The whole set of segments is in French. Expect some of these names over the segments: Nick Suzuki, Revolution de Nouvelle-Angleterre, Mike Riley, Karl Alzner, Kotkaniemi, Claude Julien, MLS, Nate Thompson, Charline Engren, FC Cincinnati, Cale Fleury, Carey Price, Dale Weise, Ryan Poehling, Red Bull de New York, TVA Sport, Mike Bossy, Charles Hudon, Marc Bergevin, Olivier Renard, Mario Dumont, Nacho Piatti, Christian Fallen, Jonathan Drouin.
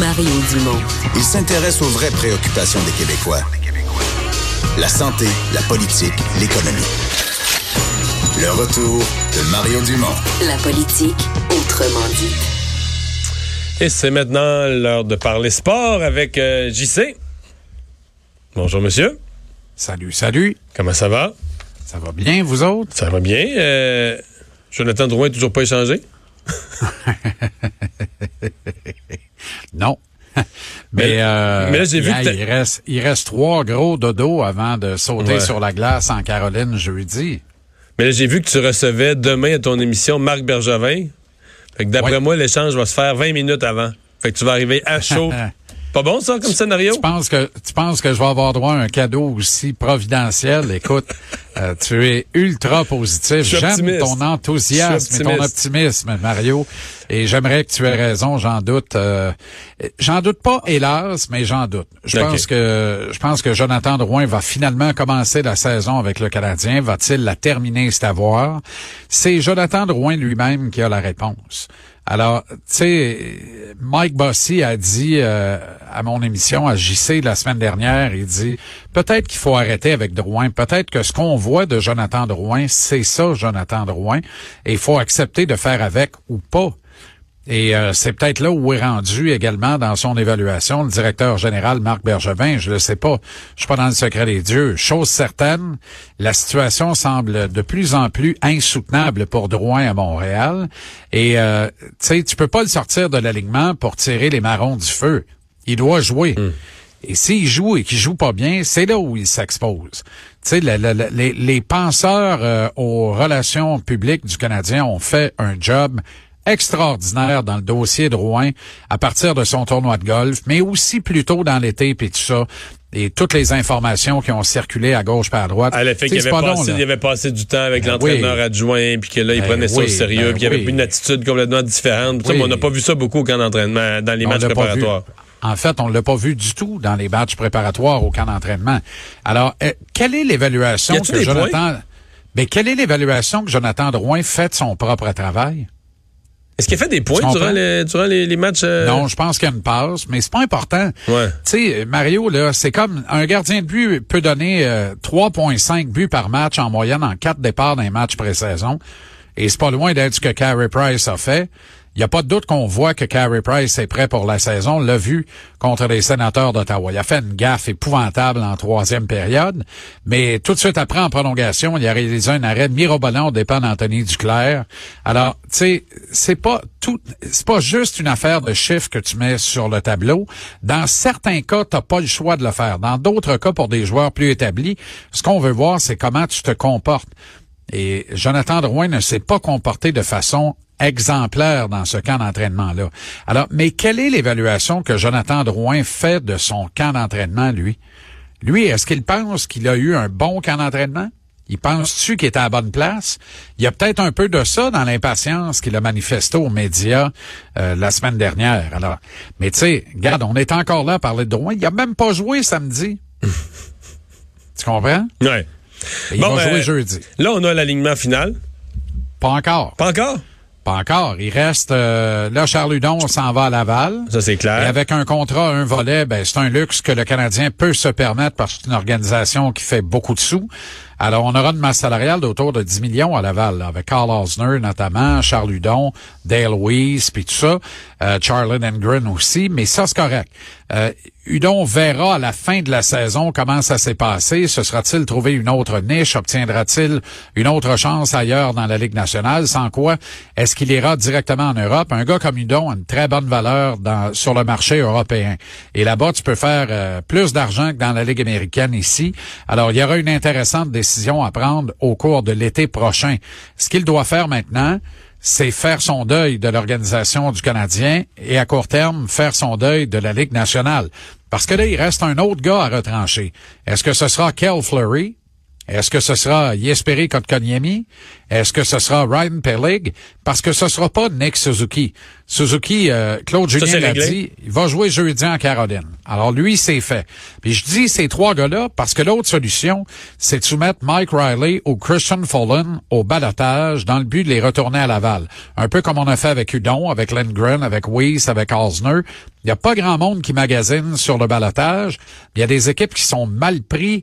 Mario Dumont. Il s'intéresse aux vraies préoccupations des Québécois. La santé, la politique, l'économie. Le retour de Mario Dumont. La politique, autrement dit. Et c'est maintenant l'heure de parler sport avec JC. Bonjour, monsieur. Salut, salut. Comment ça va? Ça va bien, vous autres? Ça va bien. Jonathan Drouin, toujours pas échangé? Non. Mais là, j'ai vu que il reste trois gros dodos avant de sauter sur la glace en Caroline jeudi. Mais là, j'ai vu que tu recevais demain à ton émission Marc Bergevin. Fait que d'après moi, l'échange va se faire 20 minutes avant. Fait que tu vas arriver à chaud. Pas bon, ça, comme scénario? Tu penses que je vais avoir droit à un cadeau aussi providentiel? Écoute, tu es ultra positif. J'aime ton enthousiasme et ton optimisme, Mario. Et j'aimerais que tu aies raison, j'en doute. J'en doute pas, hélas, mais j'en doute. Je pense que Jonathan Drouin va finalement commencer la saison avec le Canadien. Va-t-il la terminer, c'est à voir. C'est Jonathan Drouin lui-même qui a la réponse. Alors, tu sais, Mike Bossy a dit à mon émission, à JC la semaine dernière, il dit peut-être qu'il faut arrêter avec Drouin, peut-être que ce qu'on voit de Jonathan Drouin, c'est ça Jonathan Drouin, et il faut accepter de faire avec ou pas. Et c'est peut-être là où est rendu également dans son évaluation le directeur général Marc Bergevin, je le sais pas, je suis pas dans le secret des dieux. Chose certaine, la situation semble de plus en plus insoutenable pour Drouin à Montréal et tu sais, tu peux pas le sortir de l'alignement pour tirer les marrons du feu. Il doit jouer. Et s'il joue et qu'il joue pas bien, c'est là où il s'expose. Tu sais, les penseurs aux relations publiques du Canadien ont fait un job extraordinaire dans le dossier Drouin à partir de son tournoi de golf, mais aussi plus tôt dans l'été puis tout ça, et toutes les informations qui ont circulé à gauche par à droite. À l'effet qu'il avait passé du temps avec l'entraîneur adjoint, puis que là, il prenait ça au sérieux, puis il avait une attitude complètement différente. Oui. Ça, on n'a pas vu ça beaucoup au camp d'entraînement, dans les matchs préparatoires. En fait, on ne l'a pas vu du tout dans les matchs préparatoires au camp d'entraînement. Alors, quelle est l'évaluation que Jonathan Drouin fait de son propre travail? Est-ce qu'il a fait des points durant les matchs? Non, je pense qu'il y a une passe, mais c'est pas important. Ouais. Tu sais, Mario, là, c'est comme un gardien de but peut donner 3,5 buts par match en moyenne en 4 départs dans les matchs pré-saison. Et c'est pas loin d'être ce que Carey Price a fait. Il n'y a pas de doute qu'on voit que Carey Price est prêt pour la saison. On l'a vu contre les Sénateurs d'Ottawa. Il a fait une gaffe épouvantable en troisième période. Mais tout de suite après, en prolongation, il a réalisé un arrêt mirobolant au dépens d'Anthony Duclair. Alors, tu sais, c'est pas juste une affaire de chiffres que tu mets sur le tableau. Dans certains cas, t'as pas le choix de le faire. Dans d'autres cas, pour des joueurs plus établis, ce qu'on veut voir, c'est comment tu te comportes. Et Jonathan Drouin ne s'est pas comporté de façon exemplaire dans ce camp d'entraînement-là. Alors, mais quelle est l'évaluation que Jonathan Drouin fait de son camp d'entraînement, lui? Lui, est-ce qu'il pense qu'il a eu un bon camp d'entraînement? Il pense-tu qu'il était à la bonne place? Il y a peut-être un peu de ça dans l'impatience qu'il a manifestée aux médias la semaine dernière. Alors, mais tu sais, regarde, on est encore là à parler de Drouin. Il a même pas joué samedi. Tu comprends? Oui. Il va jouer jeudi. Là, on a l'alignement final. Pas encore. Il reste... là, Charles Hudon s'en va à Laval. Ça, c'est clair. Et avec un contrat, un volet, ben c'est un luxe que le Canadien peut se permettre parce que c'est une organisation qui fait beaucoup de sous. Alors, on aura une masse salariale d'autour de 10 millions à Laval, là, avec Karl Alzner notamment, Charles Hudon, Dale Weise, puis tout ça. Charline Engren aussi, mais ça, c'est correct. Hudon verra à la fin de la saison comment ça s'est passé. Se sera-t-il trouvé une autre niche? Obtiendra-t-il une autre chance ailleurs dans la Ligue nationale? Sans quoi, est-ce qu'il ira directement en Europe? Un gars comme Hudon a une très bonne valeur sur le marché européen. Et là-bas, tu peux faire plus d'argent que dans la Ligue américaine ici. Alors, il y aura une intéressante décision à prendre au cours de l'été prochain. Ce qu'il doit faire maintenant, c'est faire son deuil de l'organisation du Canadien et, à court terme, faire son deuil de la Ligue nationale. Parce que là, il reste un autre gars à retrancher. Est-ce que ce sera Cale Fleury Est-ce que ce sera Jesperi Kotkaniemi? Est-ce que ce sera Ryan Poehling? Parce que ce sera pas Nick Suzuki. Suzuki, Claude Julien l'a dit, il va jouer jeudi en Caroline. Alors lui, c'est fait. Puis je dis ces trois gars-là parce que l'autre solution, c'est de soumettre Mike Riley ou Christian Fallen au balotage dans le but de les retourner à Laval. Un peu comme on a fait avec Hudon, avec Lindgren, avec Weise, avec Alzner. Il n'y a pas grand monde qui magasine sur le balotage. Il y a des équipes qui sont mal prises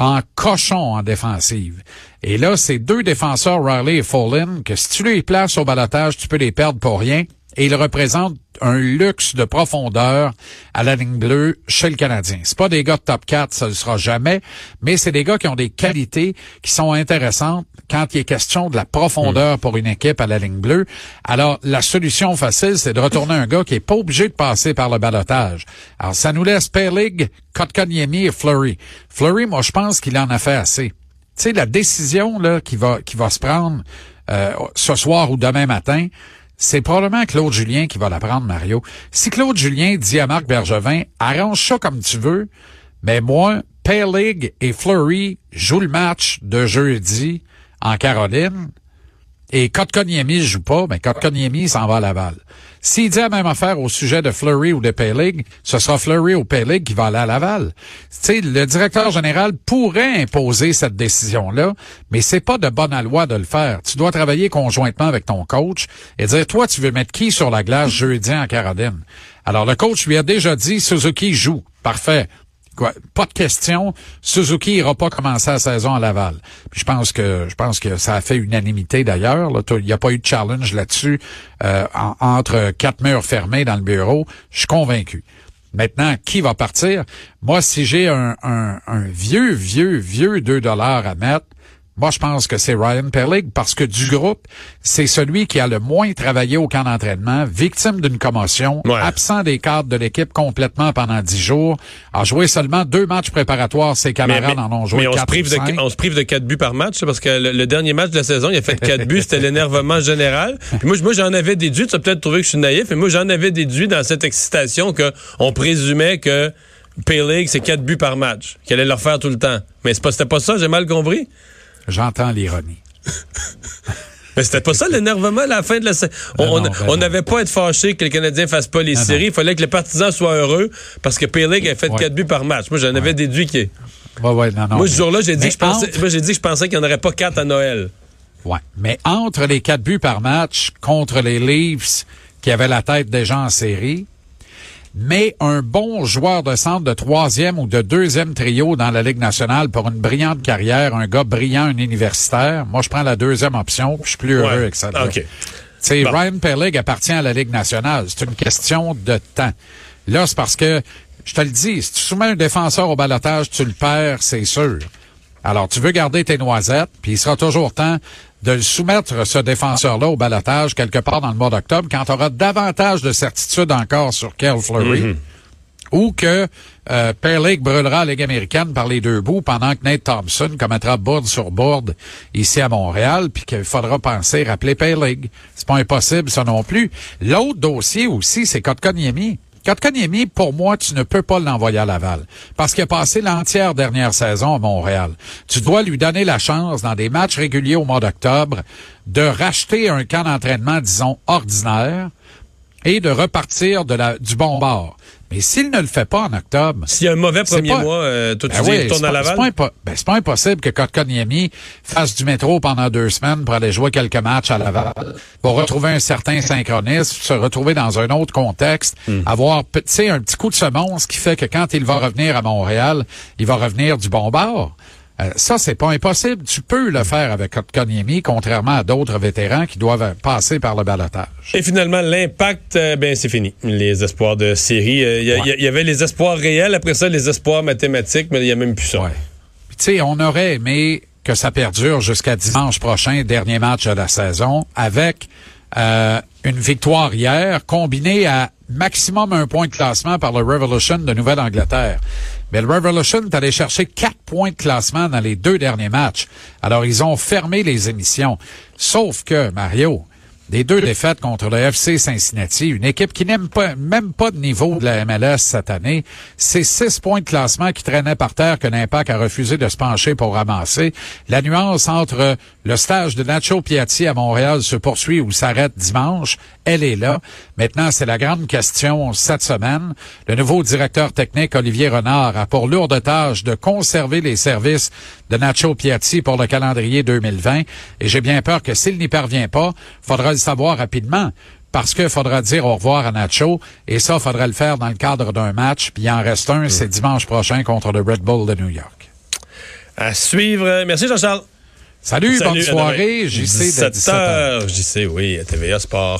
en cochon en défensive. Et là, ces deux défenseurs, Riley et Fallen, que si tu les places au balotage, tu peux les perdre pour rien. Et ils représentent un luxe de profondeur à la ligne bleue chez le Canadien. C'est pas des gars de top 4, ça ne le sera jamais, mais c'est des gars qui ont des qualités qui sont intéressantes quand il est question de la profondeur pour une équipe à la ligne bleue. Alors, la solution facile, c'est de retourner un gars qui est pas obligé de passer par le balotage. Alors, ça nous laisse Poehling, Kotkaniemi et Fleury. Fleury, moi, je pense qu'il en a fait assez. Tu sais, la décision là qui va se prendre ce soir ou demain matin, c'est probablement Claude Julien qui va la prendre, Mario. Si Claude Julien dit à Marc Bergevin, arrange ça comme tu veux, mais moi, Poehling et Fleury jouent le match de jeudi en Caroline et Kotkaniemi joue pas, mais Kotkaniemi s'en va à Laval. S'il dit la même affaire au sujet de Fleury ou de Poehling, ce sera Fleury ou Poehling qui va aller à Laval. Tu sais, le directeur général pourrait imposer cette décision-là, mais c'est pas de bonne loi de le faire. Tu dois travailler conjointement avec ton coach et dire, toi, tu veux mettre qui sur la glace jeudi en Caroline? Alors, le coach lui a déjà dit, Suzuki joue. Parfait. Quoi? Pas de question. Suzuki ira pas commencer la saison à Laval. Puis je pense que ça a fait unanimité d'ailleurs. Il n'y a pas eu de challenge là-dessus entre quatre murs fermés dans le bureau. Je suis convaincu. Maintenant, qui va partir? Moi, si j'ai un vieux $2 à mettre, moi, je pense que c'est Ryan Poehling parce que du groupe, c'est celui qui a le moins travaillé au camp d'entraînement, victime d'une commotion, absent des cadres de l'équipe complètement pendant 10 jours, a joué seulement 2 matchs préparatoires, ses camarades en ont joué 4 ou 5. On se prive de 4 buts par match, parce que le dernier match de la saison, il a fait 4 buts, c'était l'énervement général. Puis moi, j'en avais déduit, tu vas peut-être trouver que je suis naïf, mais moi, j'en avais déduit dans cette excitation que on présumait que Poehling, c'est 4 buts par match, qu'il allait leur faire tout le temps. Mais c'était pas ça, j'ai mal compris. J'entends l'ironie. Mais c'était pas ça l'énervement à la fin de la saison. On n'avait pas à être fâché que les Canadiens fassent pas les séries. Il fallait que les partisans soient heureux parce que Poehling a fait 4 buts par match. Moi, j'en avais déduit qu'il moi, ce jour-là, j'ai dit que je pensais qu'il n'y en aurait pas 4 à Noël. Ouais. Mais entre les 4 buts par match contre les Leafs qui avaient la tête déjà en série, mais un bon joueur de centre de 3e ou de 2e trio dans la Ligue nationale pour une brillante carrière, un gars brillant, un universitaire. Moi, je prends la 2e option, puis je suis plus heureux avec ça. Okay. Tu sais, Ryan Poehling appartient à la Ligue nationale. C'est une question de temps. Là, c'est parce que, je te le dis, si tu soumets un défenseur au balotage, tu le perds, c'est sûr. Alors, tu veux garder tes noisettes, puis il sera toujours temps de le soumettre, ce défenseur-là, au balotage quelque part dans le mois d'octobre, quand tu auras davantage de certitude encore sur Cale Fleury, ou que Poehling brûlera la Ligue américaine par les 2 bouts pendant que Nate Thompson commettra bourde sur bourde ici à Montréal, puis qu'il faudra penser rappeler Poehling. C'est pas impossible, ça non plus. L'autre dossier aussi, c'est Kotkaniemi. Kotkaniemi, pour moi, tu ne peux pas l'envoyer à Laval parce qu'il a passé l'entière dernière saison à Montréal. Tu dois lui donner la chance, dans des matchs réguliers au mois d'octobre, de racheter un camp d'entraînement, disons, ordinaire et de repartir du bon bord. Mais s'il ne le fait pas en octobre... S'il y a un mauvais premier mois, toi, tu dis qu'il retourne à Laval? C'est pas impossible que Kotkaniemi fasse du métro pendant 2 semaines pour aller jouer quelques matchs à Laval, pour retrouver un certain synchronisme, se retrouver dans un autre contexte, avoir, tu sais, un petit coup de semonce qui fait que quand il va revenir à Montréal, il va revenir du bon bord. Ça, c'est pas impossible. Tu peux le faire avec Kotkaniemi, contrairement à d'autres vétérans qui doivent passer par le balotage. Et finalement, l'impact, c'est fini. Les espoirs de série, il y avait les espoirs réels, après ça, les espoirs mathématiques, mais il n'y a même plus ça. Ouais. Tu sais, on aurait aimé que ça perdure jusqu'à dimanche prochain, dernier match de la saison, avec une victoire hier, combinée à maximum 1 point de classement par le Revolution de Nouvelle-Angleterre. Mais le Revolution est allé chercher 4 points de classement dans les 2 derniers matchs. Alors, ils ont fermé les émissions. Sauf que, Mario, des deux défaites contre le FC Cincinnati, une équipe qui n'aime pas, même pas de niveau de la MLS cette année. C'est 6 points de classement qui traînaient par terre que l'Impact a refusé de se pencher pour ramasser. La nuance entre le stage de Nacho Piatti à Montréal se poursuit ou s'arrête dimanche, elle est là. Maintenant, c'est la grande question cette semaine. Le nouveau directeur technique, Olivier Renard, a pour lourde tâche de conserver les services de Nacho Piatti pour le calendrier 2020. Et j'ai bien peur que s'il n'y parvient pas, faudra le savoir rapidement, parce que faudra dire au revoir à Nacho, et ça, faudra le faire dans le cadre d'un match, puis il en reste un, c'est dimanche prochain contre le Red Bull de New York. À suivre. Merci Jean-Charles. Salut, bonne soirée. JC de 17h. JC, oui, à TVA Sport.